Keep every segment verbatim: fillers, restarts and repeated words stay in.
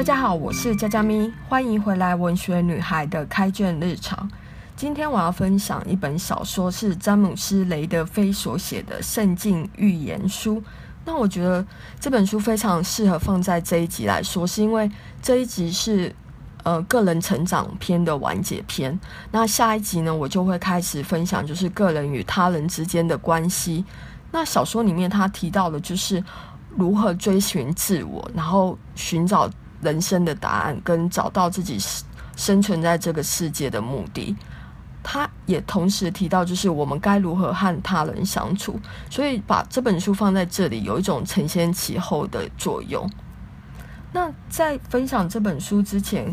大家好，我是佳佳咪，欢迎回来文学女孩的开卷日常。今天我要分享一本小说，是詹姆斯·雷德菲所写的《圣境预言书》。那我觉得这本书非常适合放在这一集来说，是因为这一集是呃个人成长篇的完结篇。那下一集呢，我就会开始分享就是个人与他人之间的关系。那小说里面他提到的就是如何追寻自我，然后寻找人生的答案，跟找到自己生存在这个世界的目的。他也同时提到就是我们该如何和他人相处，所以把这本书放在这里有一种承先启后的作用。那在分享这本书之前，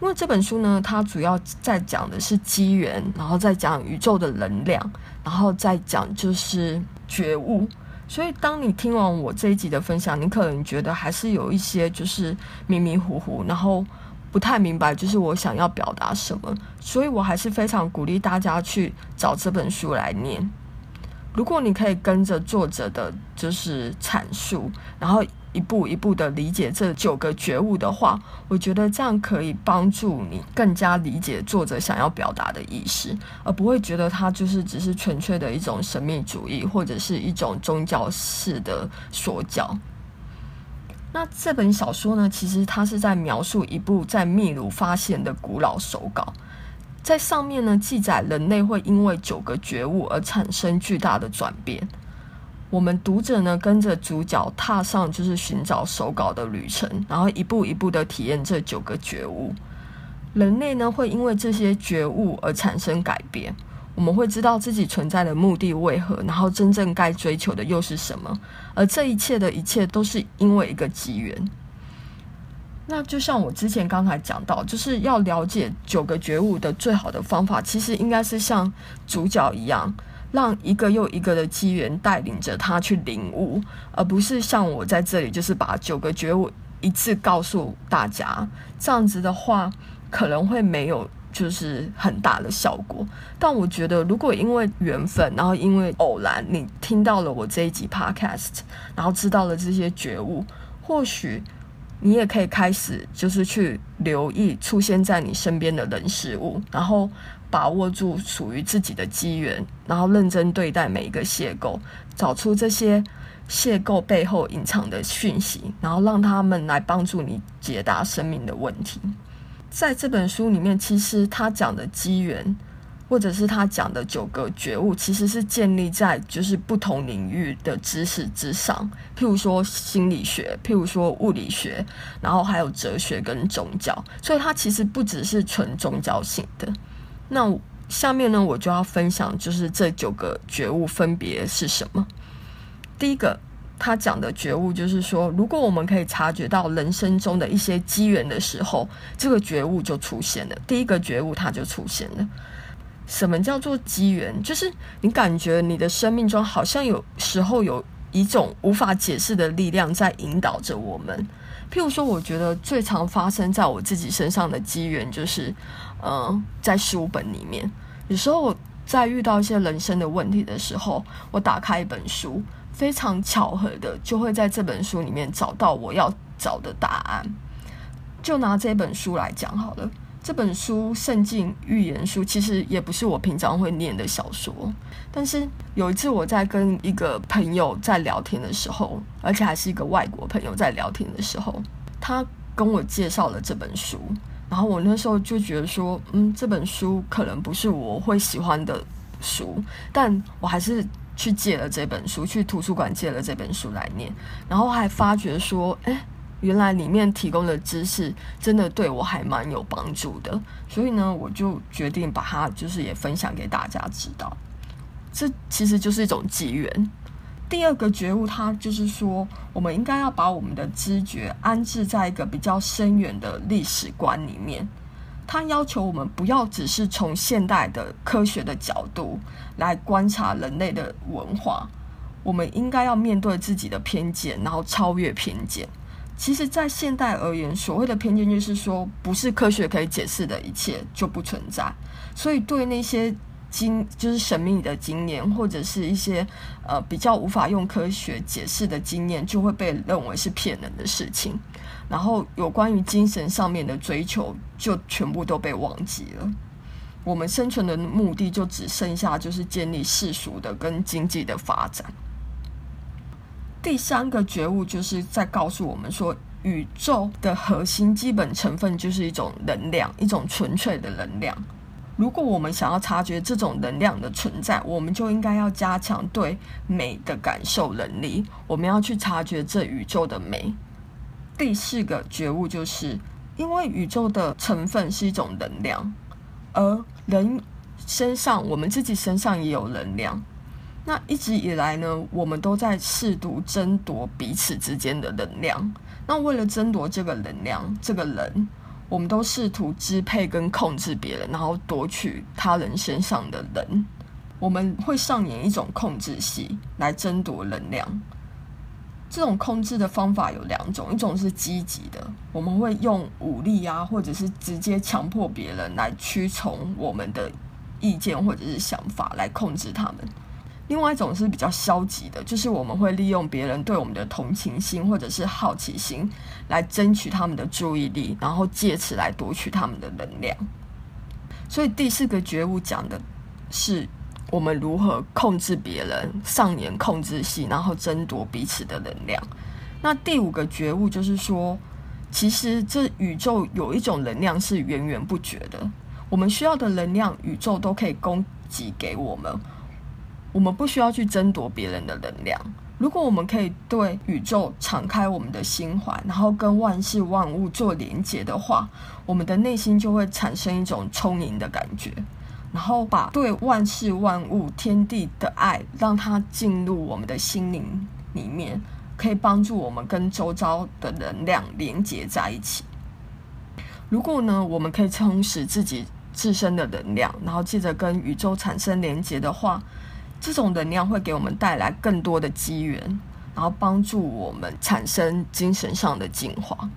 因为这本书呢，它主要在讲的是机缘，然后再讲宇宙的能量，然后再讲就是觉悟。所以当你听完我这一集的分享，你可能觉得还是有一些就是迷迷糊糊，然后不太明白就是我想要表达什么，所以我还是非常鼓励大家去找这本书来念。如果你可以跟着作者的就是阐述，然后一步一步的理解这九个觉悟的话，我觉得这样可以帮助你更加理解作者想要表达的意思，而不会觉得它就是只是纯粹的一种神秘主义或者是一种宗教式的说教。那这本小说呢，其实它是在描述一部在秘鲁发现的古老手稿，在上面呢记载人类会因为九个觉悟而产生巨大的转变。我们读者呢跟着主角踏上就是寻找手稿的旅程，然后一步一步的体验这九个觉悟。人类呢会因为这些觉悟而产生改变，我们会知道自己存在的目的为何，然后真正该追求的又是什么，而这一切的一切都是因为一个机缘。那就像我之前刚才讲到，就是要了解九个觉悟的最好的方法，其实应该是像主角一样，让一个又一个的机缘带领着他去领悟，而不是像我在这里就是把九个觉悟一次告诉大家，这样子的话可能会没有就是很大的效果。但我觉得如果因为缘分，然后因为偶然你听到了我这一集 podcast， 然后知道了这些觉悟，或许你也可以开始就是去留意出现在你身边的人事物，然后把握住属于自己的机缘，然后认真对待每一个邂逅，找出这些邂逅背后隐藏的讯息，然后让他们来帮助你解答生命的问题。在这本书里面，其实他讲的机缘或者是他讲的九个觉悟，其实是建立在就是不同领域的知识之上，譬如说心理学，譬如说物理学，然后还有哲学跟宗教，所以它其实不只是纯宗教性的。那下面呢，我就要分享就是这九个觉悟分别是什么。第一个他讲的觉悟就是说，如果我们可以察觉到人生中的一些机缘的时候，这个觉悟就出现了，第一个觉悟它就出现了。什么叫做机缘？就是你感觉你的生命中好像有时候有一种无法解释的力量在引导着我们。譬如说，我觉得最常发生在我自己身上的机缘就是呃，在书本里面，有时候我在遇到一些人生的问题的时候，我打开一本书，非常巧合的就会在这本书里面找到我要找的答案。就拿这本书来讲好了，这本书《圣境预言书》其实也不是我平常会念的小说，但是有一次我在跟一个朋友在聊天的时候，而且还是一个外国朋友在聊天的时候，他跟我介绍了这本书，然后我那时候就觉得说，嗯，这本书可能不是我会喜欢的书，但我还是去借了这本书，去图书馆借了这本书来念，然后还发觉说，哎，原来里面提供的知识真的对我还蛮有帮助的，所以呢，我就决定把它就是也分享给大家知道。这其实就是一种机缘。第二个觉悟，它就是说，我们应该要把我们的知觉安置在一个比较深远的历史观里面。它要求我们不要只是从现代的科学的角度来观察人类的文化，我们应该要面对自己的偏见，然后超越偏见。其实在现代而言，所谓的偏见就是说，不是科学可以解释的一切就不存在，所以对那些经就是神秘的经验，或者是一些呃比较无法用科学解释的经验，就会被认为是骗人的事情。然后有关于精神上面的追求就全部都被忘记了。我们生存的目的就只剩下就是建立世俗的跟经济的发展。第三个觉悟就是在告诉我们说，宇宙的核心基本成分就是一种能量，一种纯粹的能量。如果我们想要察觉这种能量的存在，我们就应该要加强对美的感受能力，我们要去察觉这宇宙的美。第四个觉悟就是，因为宇宙的成分是一种能量，而人身上，我们自己身上也有能量。那一直以来呢，我们都在试图争夺彼此之间的能量。那为了争夺这个能量，这个人，我们都试图支配跟控制别人，然后夺取他人身上的人。我们会上演一种控制戏来争夺能量。这种控制的方法有两种，一种是积极的，我们会用武力啊，或者是直接强迫别人来屈从我们的意见或者是想法来控制他们。另外一种是比较消极的，就是我们会利用别人对我们的同情心或者是好奇心来争取他们的注意力，然后借此来夺取他们的能量。所以第四个觉悟讲的是我们如何控制别人，上演控制戏，然后争夺彼此的能量。那第五个觉悟就是说，其实这宇宙有一种能量是源源不绝的，我们需要的能量宇宙都可以供给给我们，我们不需要去争夺别人的能量。如果我们可以对宇宙敞开我们的心怀，然后跟万事万物做连结的话，我们的内心就会产生一种充盈的感觉，然后把对万事万物天地的爱让它进入我们的心灵里面，可以帮助我们跟周遭的能量连结在一起。如果呢，我们可以充实自己自身的能量，然后接着跟宇宙产生连结的话，这种能量会给我们带来更多的机缘，然后帮助我们产生精神上的进化。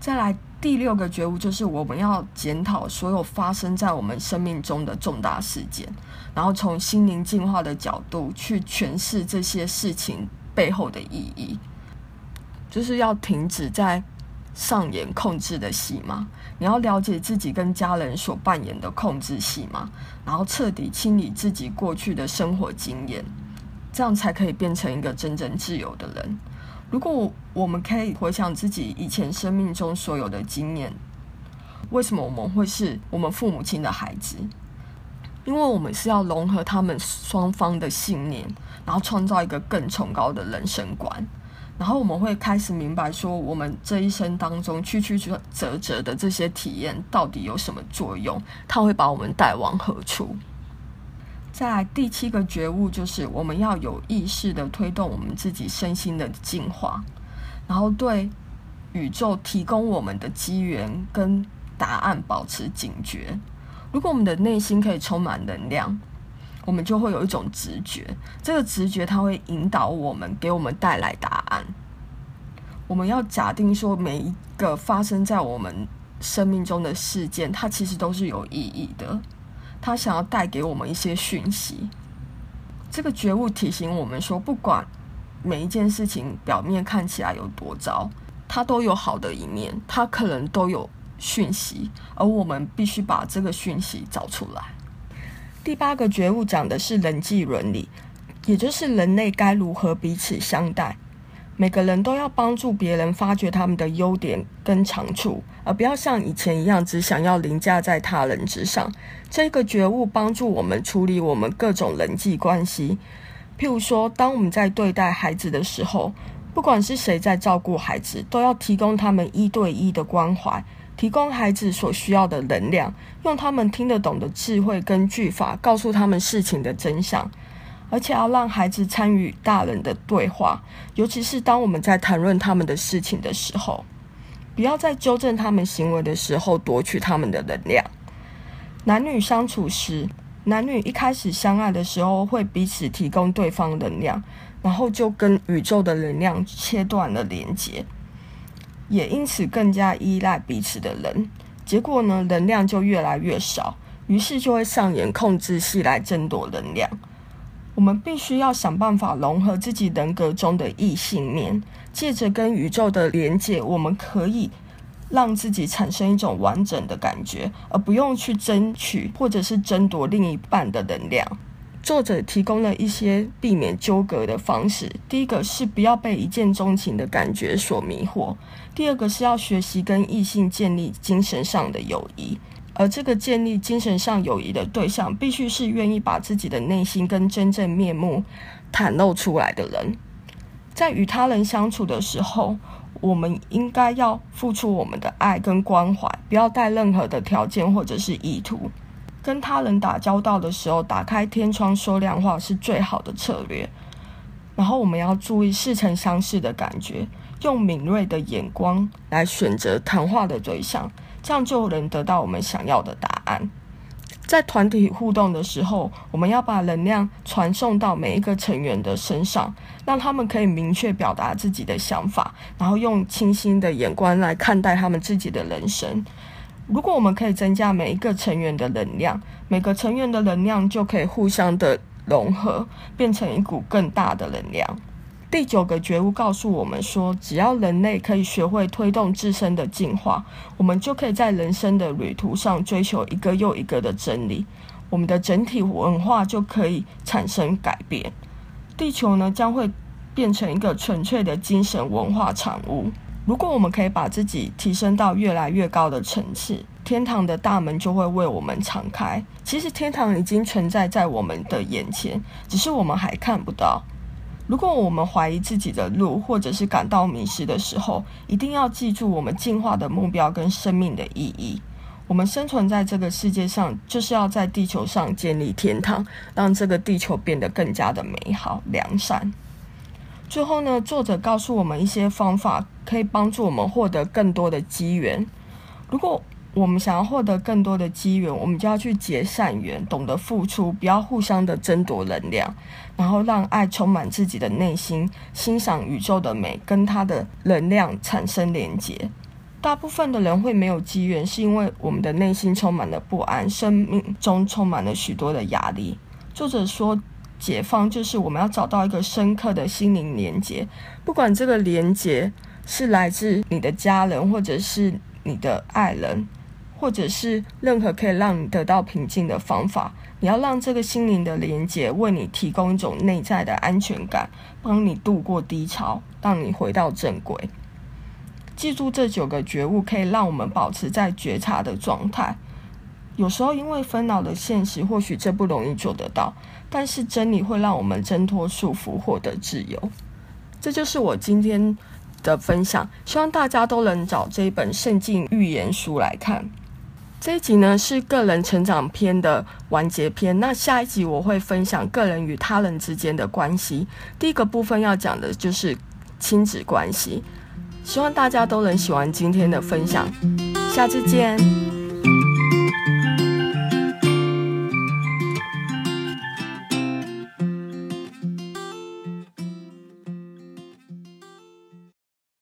再来第六个觉悟就是我们要检讨所有发生在我们生命中的重大事件，然后从心灵进化的角度去诠释这些事情背后的意义。就是要停止在上演控制的戏嘛，你要了解自己跟家人所扮演的控制戏嘛，然后彻底清理自己过去的生活经验，这样才可以变成一个真正自由的人。如果我们可以回想自己以前生命中所有的经验，为什么我们会是我们父母亲的孩子？因为我们是要融合他们双方的信念，然后创造一个更崇高的人生观。然后我们会开始明白说，我们这一生当中曲曲折折的这些体验到底有什么作用，它会把我们带往何处。再来第七个觉悟就是我们要有意识的推动我们自己身心的进化，然后对宇宙提供我们的机缘跟答案保持警觉。如果我们的内心可以充满能量，我们就会有一种直觉，这个直觉它会引导我们，给我们带来答案。我们要假定说，每一个发生在我们生命中的事件，它其实都是有意义的，它想要带给我们一些讯息。这个觉悟提醒我们说，不管每一件事情表面看起来有多糟，它都有好的一面，它可能都有讯息，而我们必须把这个讯息找出来。第八个觉悟讲的是人际伦理，也就是人类该如何彼此相待。每个人都要帮助别人发掘他们的优点跟长处，而不要像以前一样只想要凌驾在他人之上。这个觉悟帮助我们处理我们各种人际关系。譬如说，当我们在对待孩子的时候，不管是谁在照顾孩子，都要提供他们一对一的关怀，提供孩子所需要的能量，用他们听得懂的智慧跟句法告诉他们事情的真相，而且要让孩子参与大人的对话，尤其是当我们在谈论他们的事情的时候，不要在纠正他们行为的时候夺取他们的能量。男女相处时，男女一开始相爱的时候会彼此提供对方能量，然后就跟宇宙的能量切断了连接，也因此更加依赖彼此的人，结果呢，能量就越来越少，于是就会上演控制戏来争夺能量。我们必须要想办法融合自己人格中的异性恋，借着跟宇宙的连接，我们可以让自己产生一种完整的感觉，而不用去争取或者是争夺另一半的能量。作者提供了一些避免纠葛的方式，第一个是不要被一见钟情的感觉所迷惑，第二个是要学习跟异性建立精神上的友谊，而这个建立精神上友谊的对象必须是愿意把自己的内心跟真正面目袒露出来的人。在与他人相处的时候，我们应该要付出我们的爱跟关怀，不要带任何的条件或者是意图。跟他人打交道的时候，打开天窗说亮话是最好的策略。然后我们要注意似曾相识的感觉，用敏锐的眼光来选择谈话的对象，这样就能得到我们想要的答案。在团体互动的时候，我们要把能量传送到每一个成员的身上，让他们可以明确表达自己的想法，然后用清新的眼光来看待他们自己的人生。如果我们可以增加每一个成员的能量，每个成员的能量就可以互相的融合，变成一股更大的能量。第九个觉悟告诉我们说，只要人类可以学会推动自身的进化，我们就可以在人生的旅途上追求一个又一个的真理，我们的整体文化就可以产生改变。地球呢，将会变成一个纯粹的精神文化产物。如果我们可以把自己提升到越来越高的层次，天堂的大门就会为我们敞开。其实天堂已经存在在我们的眼前，只是我们还看不到。如果我们怀疑自己的路，或者是感到迷失的时候，一定要记住我们进化的目标跟生命的意义。我们生存在这个世界上，就是要在地球上建立天堂，让这个地球变得更加的美好、良善。最后呢，作者告诉我们一些方法，可以帮助我们获得更多的机缘。如果我们想要获得更多的机缘，我们就要去结善缘，懂得付出，不要互相的争夺能量，然后让爱充满自己的内心，欣赏宇宙的美，跟它的能量产生连结。大部分的人会没有机缘，是因为我们的内心充满了不安，生命中充满了许多的压力。作者说，解放就是我们要找到一个深刻的心灵连结，不管这个连结是来自你的家人，或者是你的爱人，或者是任何可以让你得到平静的方法，你要让这个心灵的连结为你提供一种内在的安全感，帮你度过低潮，让你回到正轨。记住这九个觉悟，可以让我们保持在觉察的状态。有时候因为纷扰的现实，或许这不容易做得到，但是真理会让我们挣脱束缚，获得自由。这就是我今天的分享，希望大家都能找这一本圣经预言书来看。这一集呢，是个人成长篇的完结篇，那下一集我会分享个人与他人之间的关系。第一个部分要讲的就是亲子关系，希望大家都能喜欢今天的分享，下次见。